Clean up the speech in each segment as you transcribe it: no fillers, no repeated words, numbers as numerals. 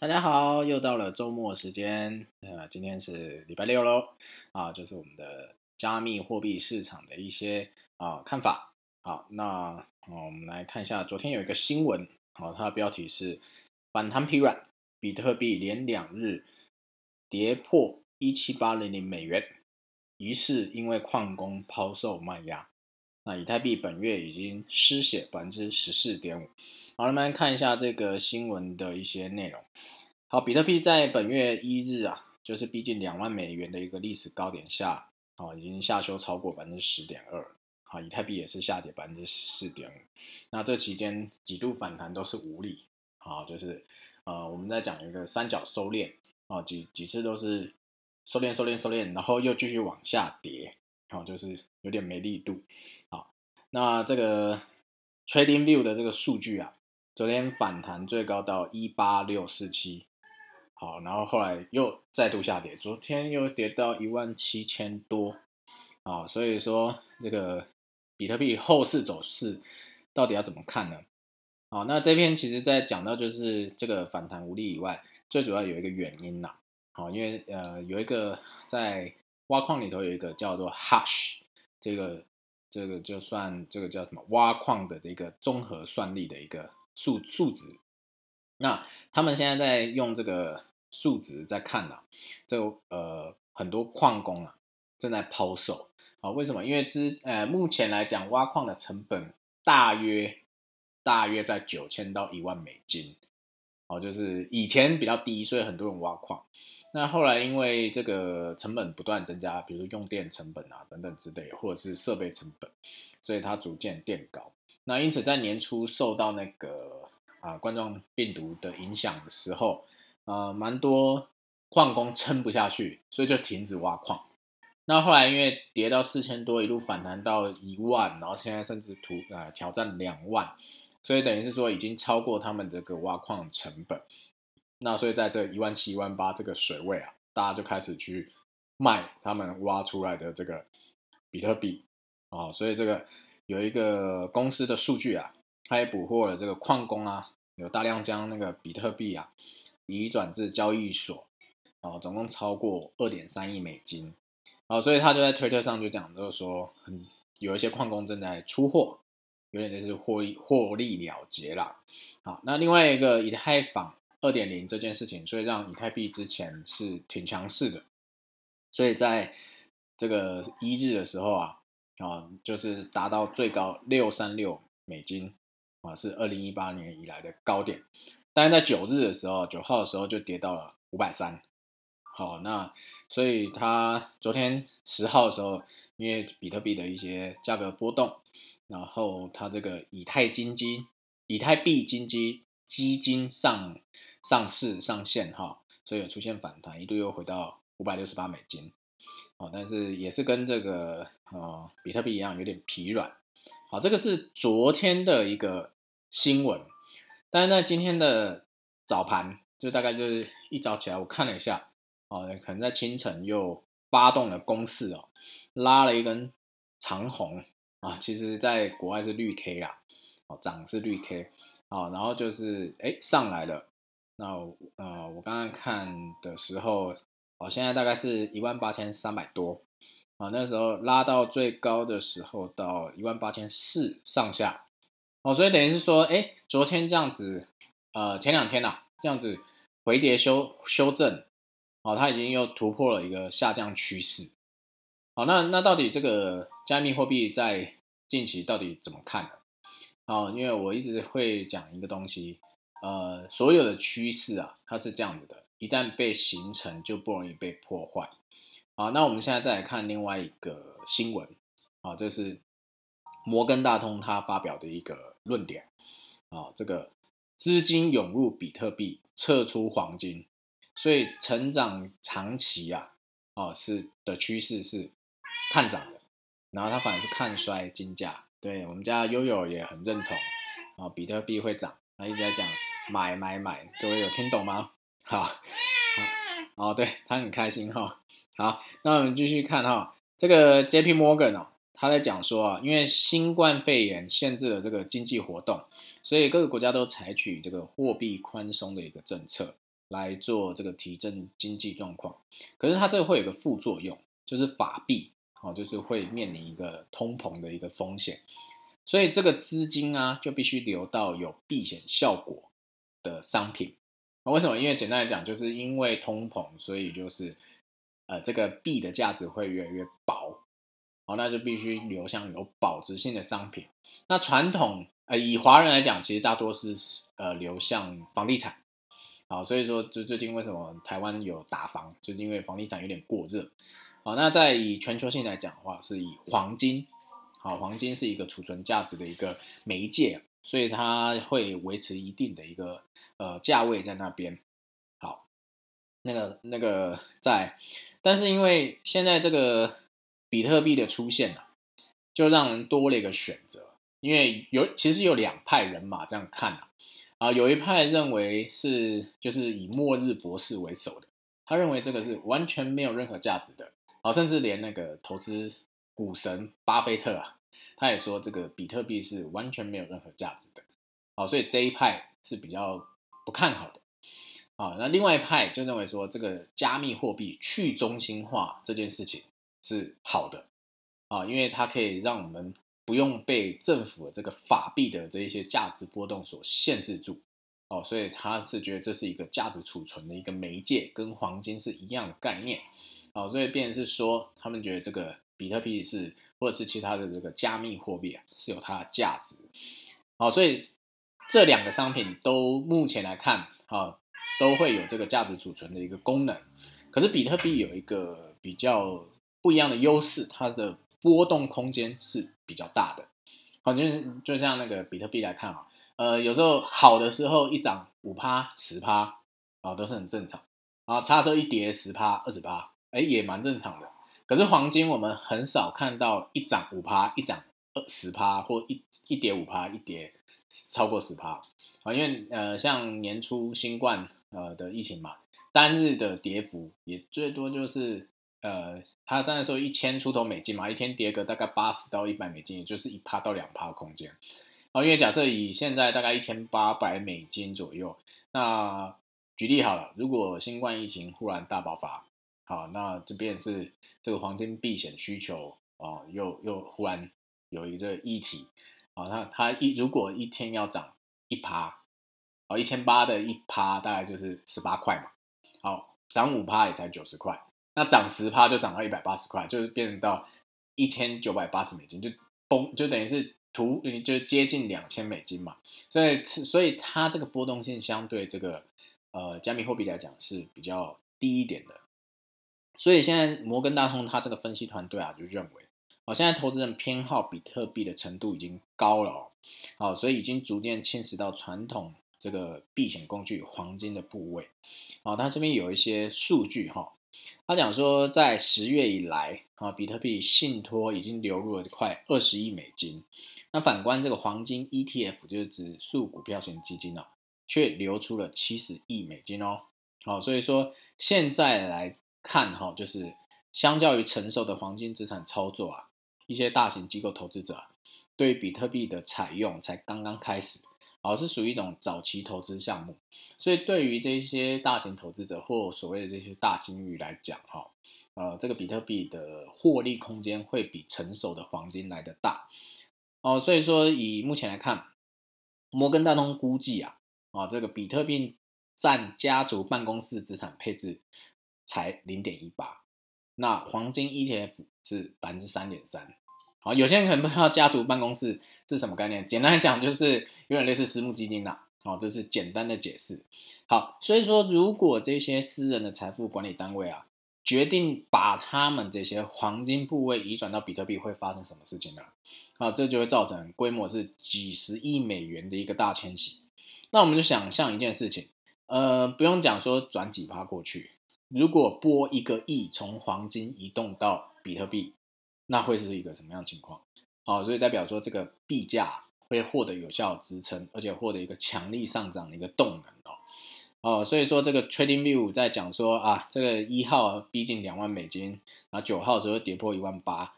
大家好，又到了周末时间，今天是礼拜六咯，就是我们的加密货币市场的一些看法。好，那我们来看一下，昨天有一个新闻，它的标题是反弹疲软，比特币连两日跌破17800美元，疑似因为矿工抛售卖压。那以太币本月已经失血 14.5%。好，我们来看一下这个新闻的一些内容。好，比特币在本月1日就是逼近2万美元的一个历史高点下，已经下修超过 10.2%。 好，以太币也是下跌 4.5%。 那这期间几度反弹都是无力。好，就是我们在讲一个三角收敛，几次都是收敛，然后又继续往下跌，就是有点没力度。好，那这个 TradingView 的这个数据昨天反弹最高到18647，好，然后后来又再度下跌，昨天又跌到17000多，好，所以说这个比特币后市走势到底要怎么看呢？好，那这篇其实在讲到就是这个反弹无力以外，最主要有一个原因啦，好，因为有一个在挖矿里头有一个叫做 Hash 这个就算这个叫什么挖矿的这个综合算力的一个数值，那他们现在在用这个数值在看这个很多矿工正在抛售。好，为什么？因为目前来讲，挖矿的成本大约在9000到1万美金。好，就是以前比较低，所以很多人挖矿。那后来因为这个成本不断增加，比如用电成本等等之类的，或者是设备成本，所以它逐渐变高。那因此在年初受到那个冠状病毒的影响的时候，蛮多矿工撑不下去，所以就停止挖矿。那后来因为跌到4000多，一路反弹到1万，然后现在甚至挑战2万，所以等于是说已经超过他们这个挖矿成本。那所以在这17000、18000这个水位大家就开始去卖他们挖出来的这个比特币。所以这个有一个公司的数据它也捕获了这个矿工有大量将那个比特币移转至交易所，总共超过 2.3 亿美金。所以他就在推特上就讲就是说有一些矿工正在出货，有点就是获利了结啦。好，那另外一个以太坊 2.0 这件事情，所以让以太币之前是挺强势的，所以在这个1日的时候就是达到最高636美金，是2018年以来的高点，但是在9号的时候就跌到了530。好，那所以它昨天10号的时候，因为比特币的一些价格波动，然后它这个以太币基金上线，所以有出现反弹，一度又回到568美金。但是也是跟这个比特币一样有点疲软。好，这个是昨天的一个新闻，但是在今天的早盘，就大概就是一早起来我看了一下，可能在清晨又发动了攻势，拉了一根长红其实在国外是绿 K 啦，涨是绿 K。 好，然后就是上来了，那我刚刚看的时候，现在大概是18300多，那时候拉到最高的时候到18400上下，所以等于是说昨天这样子，前两天这样子回跌修正，它已经又突破了一个下降趋势。好，那到底这个加密货币在近期到底怎么看呢？因为我一直会讲一个东西，所有的趋势它是这样子的，一旦被形成就不容易被破坏。好，那我们现在再来看另外一个新闻，这是摩根大通他发表的一个论点，这个资金涌入比特币，撤出黄金，所以成长长期的趋势是看涨的，然后他反而是看衰金价。对，我们家悠悠也很认同，比特币会涨，他一直在讲买，各位有听懂吗？好，对，他很开心好，那我们继续看这个 JP Morgan 他在讲说因为新冠肺炎限制了这个经济活动，所以各个国家都采取这个货币宽松的一个政策，来做这个提振经济状况。可是它这个会有个副作用，就是法币就是会面临一个通膨的一个风险，所以这个资金啊就必须流到有避险效果的商品。为什么？因为简单来讲，就是因为通膨，所以就是这个币的价值会越来越薄，那就必须流向有保值性的商品。那传统以华人来讲，其实大多是流向房地产。好，所以说就最近为什么台湾有打房，就是因为房地产有点过热。好，那在以全球性来讲的话，是以黄金。好，黄金是一个储存价值的一个媒介，所以它会维持一定的一个价位在那边。好，那个在，但是因为现在这个比特币的出现啊，就让人多了一个选择，因为其实有两派人马这样看啊，有一派认为是就是以末日博士为首的，他认为这个是完全没有任何价值的，甚至连那个投资股神巴菲特啊，他也说这个比特币是完全没有任何价值的，所以这一派是比较不看好的。那另外一派就认为说这个加密货币去中心化这件事情是好的，因为它可以让我们不用被政府的这个法币的这一些价值波动所限制住，所以他是觉得这是一个价值储存的一个媒介，跟黄金是一样的概念，所以变成是说他们觉得这个比特币是或者是其他的这个加密货币是有它的价值。所以这两个商品都目前来看都会有这个价值储存的一个功能，可是比特币有一个比较不一样的优势，它的波动空间是比较大的。好，就像那个比特币来看有时候好的时候一涨 5%,10%、都是很正常，差的时候一跌 10%,20%、也蛮正常的。可是黄金我们很少看到一涨 5%, 一涨 10% 或 一跌 5%, 一跌超过 10%。因为像年初新冠的疫情嘛，单日的跌幅也最多就是他当然说$1000出头嘛，一天跌个大概$80到$100，也就是 1% 到 2% 的空间。因为假设以现在大概$1800左右，那举例好了，如果新冠疫情忽然大爆发，好，那这边是这个黄金避险需求又忽然有一个议题，它如果一天要涨 1%, 1800的 1% 大概就是18块嘛，好，涨 5% 也才90块。那涨 10% 就涨到180块，就是变成到$1980，就等于是就接近$2000嘛。所以它这个波动性相对这个加密货币来讲是比较低一点的。所以现在摩根大通他这个分析团队就认为现在投资人偏好比特币的程度已经高了所以已经逐渐侵蚀到传统这个避险工具黄金的部位。他这边有一些数据他讲说在10月以来比特币信托已经流入了快$20亿。那反观这个黄金 ETF 就是指数股票型基金却流出了$70亿所以说现在来看就是相较于成熟的黄金资产操作一些大型机构投资者对比特币的采用才刚刚开始是属于一种早期投资项目，所以对于这些大型投资者或所谓的这些大金鱼来讲这个比特币的获利空间会比成熟的黄金来得大所以说以目前来看，摩根大通估计这个比特币占家族办公室资产配置才 0.18%， 那黄金 ETF 是 3.3%。好，有些人可能不知道家族办公室是什么概念，简单来讲就是有点类似私募基金啦这是简单的解释。好，所以说如果这些私人的财富管理单位决定把他们这些黄金部位移转到比特币，会发生什么事情呢？这就会造成规模是几十亿美元的一个大迁徙。那我们就想象一件事情不用讲说转几趴过去，如果拨1亿从黄金移动到比特币，那会是一个什么样的情况所以代表说这个币价会获得有效的支撑，而且获得一个强力上涨的一个动能所以说这个 TradingView 在讲说这个1号逼近$20,000，然后9号时候跌破18,000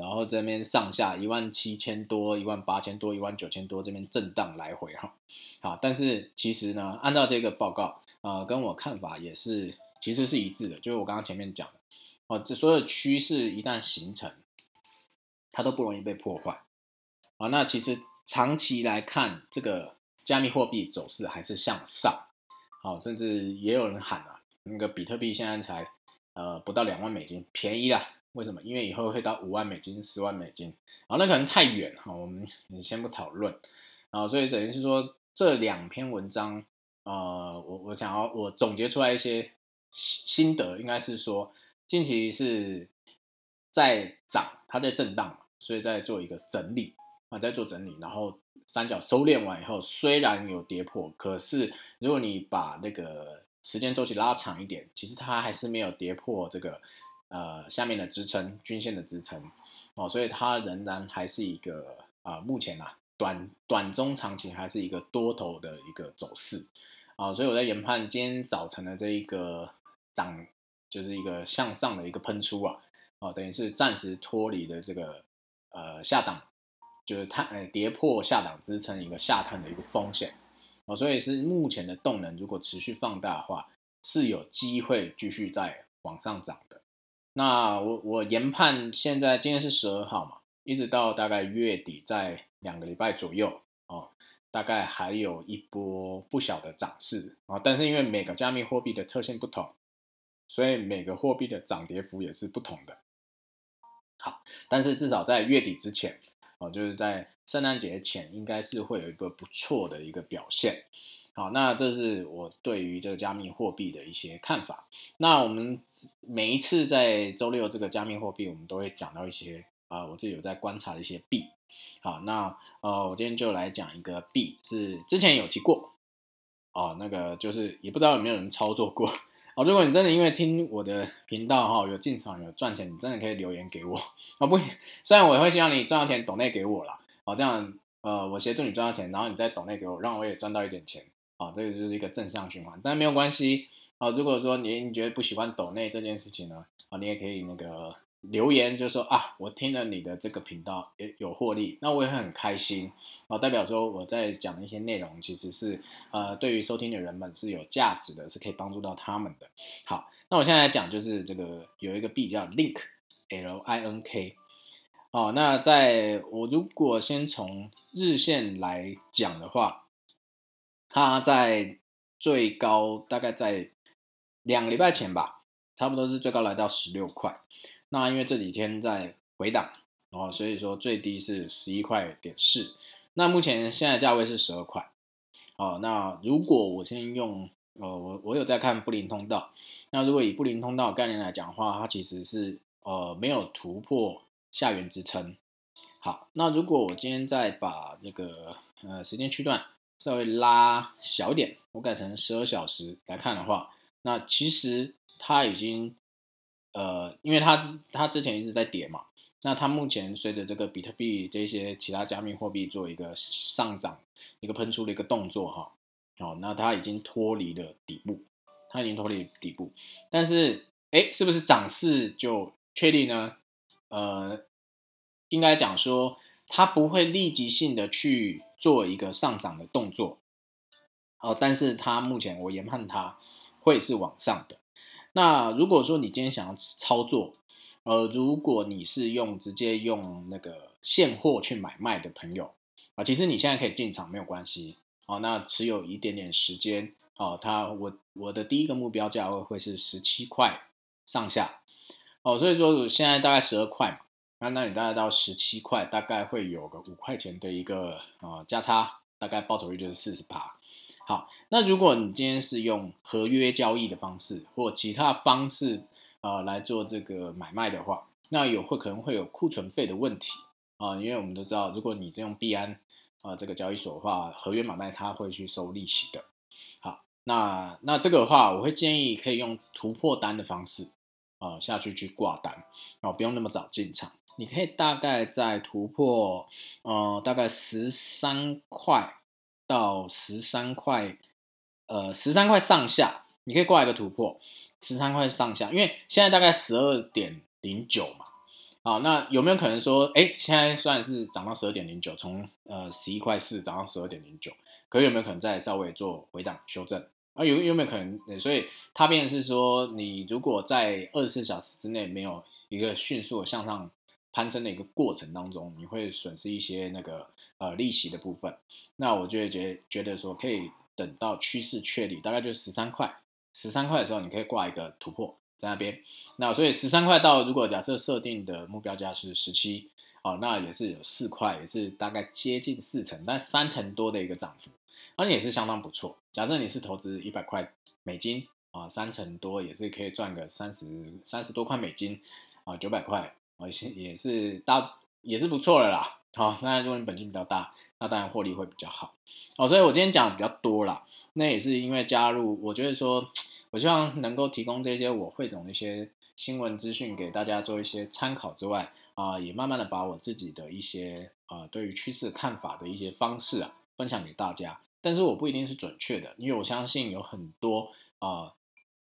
然后这边上下17000多、18000多、19000多这边震荡来回但是其实呢，按照这个报告跟我看法也是其实是一致的，就是我刚刚前面讲的，这所有趋势一旦形成，它都不容易被破坏。好，那其实长期来看，这个加密货币走势还是向上。好，甚至也有人喊啊，那个比特币现在才不到$20,000，便宜啦。为什么？因为以后会到$50,000、$100,000。好，那可能太远了，我们先不讨论。啊，所以等于是说这两篇文章，我总结出来一些心得，应该是说近期是在涨，它在震荡嘛，所以在做一个整理啊，在做整理，然后三角收敛完以后，虽然有跌破，可是如果你把那个时间周期拉长一点，其实它还是没有跌破这个下面的支撑，均线的支撑哦，所以它仍然还是一个目前啊短中长期还是一个多头的一个走势啊，所以我在研判今天早晨的这一个涨，就是一个向上的一个喷出啊，等于是暂时脱离的这个下档，就是跌破下档支撑一个下探的一个风险啊，所以是目前的动能如果持续放大的话，是有机会继续再往上涨的。那我研判现在今天是12号嘛，一直到大概月底在2个礼拜左右哦，大概还有一波不小的涨势啊，但是因为每个加密货币的特性不同，所以每个货币的涨跌幅也是不同的。好，但是至少在月底之前哦，就是在圣诞节前，应该是会有一个不错的一个表现。好，那这是我对于这个加密货币的一些看法。那我们每一次在周六这个加密货币，我们都会讲到一些我自己有在观察的一些币。好，那我今天就来讲一个币，是之前有提过哦，那个就是也不知道有没有人操作过哦。如果你真的因为听我的频道哈，有进场有赚钱，你真的可以留言给我哦。不，虽然我也会希望你赚到钱，donate给我啦哦，这样我协助你赚到钱，然后你再donate给我，让我也赚到一点钱哦，这个就是一个正向循环。但没有关系哦，如果说你觉得不喜欢donate这件事情呢，哦，你也可以那个留言就说啊，我听了你的这个频道也有获利，那我也很开心哦，代表说我在讲的一些内容其实是对于收听的人们是有价值的，是可以帮助到他们的。好，那我现在来讲就是这个有一个币叫 Link L-I-N-K 哦，那在我如果先从日线来讲的话，它在最高大概在2个礼拜前吧，差不多是最高来到16块。那因为这几天在回档哦，所以说最低是11.4块，那目前现在价位是12块哦。那如果我先用我有在看布林通道，那如果以布林通道概念来讲的话，它其实是没有突破下缘支撑。好，那如果我今天再把这个时间区段稍微拉小一点，我改成12小时来看的话，那其实它已经因为它之前一直在跌嘛，那它目前随着这个比特币这些其他加密货币做一个上涨，一个喷出的一个动作哈，哦，那它已经脱离了底部，但是是不是涨势就确定呢？应该讲说它不会立即性的去做一个上涨的动作，哦，但是它目前我研判它会是往上的。那如果说你今天想要操作，如果你是直接用那个现货去买卖的朋友啊，其实你现在可以进场没有关系哦。那持有一点点时间哦，我的第一个目标价位会是17块上下哦，所以说现在大概12块嘛，那你大概到17块，大概会有个5块钱的一个价差，大概报酬率就是40%。好，那如果你今天是用合约交易的方式或其他方式来做这个买卖的话，那可能会有库存费的问题啊，因为我们都知道，如果你是用币安这个交易所的话，合约买卖它会去收利息的。好，那这个的话，我会建议可以用突破单的方式下去挂单啊，不用那么早进场，你可以大概在突破大概13块。到13块上下，你可以挂一个突破13块上下，因为现在大概 12.09 嘛。好，那有没有可能说现在虽然是涨到 12.09， 从11块4涨到 12.09， 可是有没有可能再稍微做回档修正有没有可能？所以它变成是说，你如果在24小时之内没有一个迅速的向上攀升的一个过程当中，你会损失一些那个利息的部分。那我就会觉得说，可以等到趋势确立，大概就是13块的时候，你可以挂一个突破在那边。那所以13块到，如果假设设定的目标价是17，那也是有4块，也是大概接近4成，但3成多的一个涨幅，而且也是相当不错。假设你是投资100块美金啊，3成多也是可以赚个30多块美金啊，900块啊，也是不错了啦。好，那如果你本金比较大，那当然获利会比较好。所以我今天讲比较多啦，那也是因为加入，我觉得说，我希望能够提供这些我汇总的一些新闻资讯给大家做一些参考之外，也慢慢的把我自己的一些对于趋势看法的一些方式分享给大家。但是我不一定是准确的，因为我相信有很多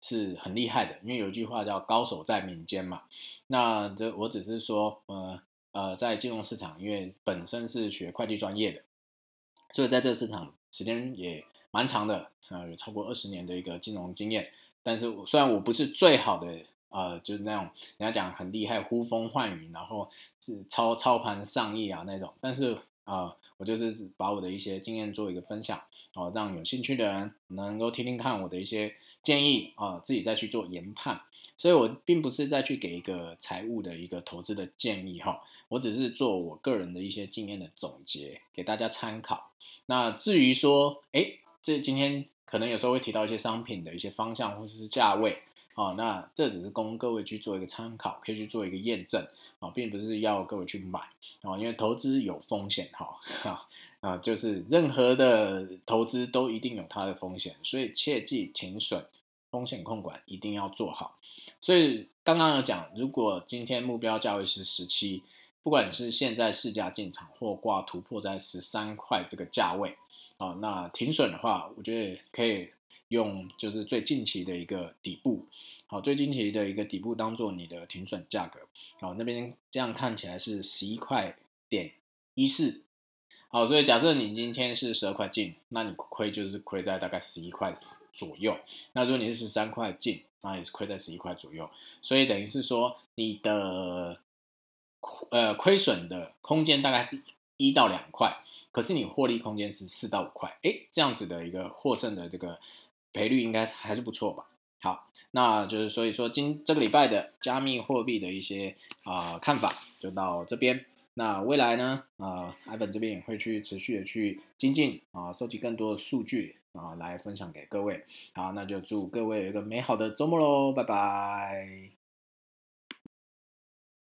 是很厉害的，因为有一句话叫高手在民间嘛。那这我只是说在金融市场，因为本身是学会计专业的，所以在这个市场时间也蛮长的，有超过20年的一个金融经验。但是虽然我不是最好的，就是那种人家讲很厉害、呼风唤雨，然后操盘上亿那种，但是我就是把我的一些经验做一个分享，让有兴趣的人能够听听看我的一些建议，自己再去做研判。所以我并不是再去给一个财务的一个投资的建议，我只是做我个人的一些经验的总结给大家参考。那至于说这今天可能有时候会提到一些商品的一些方向或是价位，那这只是供各位去做一个参考，可以去做一个验证，并不是要各位去买，因为投资有风险，就是任何的投资都一定有它的风险，所以切记停损，风险控管一定要做好。所以刚刚有讲，如果今天目标价位是17，不管你是现在市价进场或挂突破在13块这个价位，那停损的话，我觉得可以用就是最近期的一个底部，最近期的一个底部当做你的停损价格，那边这样看起来是11块点14。所以假设你今天是12块进，那你亏就是亏在大概11块左右。那如果你是13块进，那也是亏在11块左右。所以等于是说你的亏损的空间大概是1到2块。可是你获利空间是4到5块，这样子的一个获胜的这个赔率应该还是不错吧。好，那就是所以说这个礼拜的加密货币的一些看法就到这边。那未来呢，Ivan 这边也会去持续的去精进收集更多的数据来分享给各位。好，那就祝各位有一个美好的周末咯，拜拜。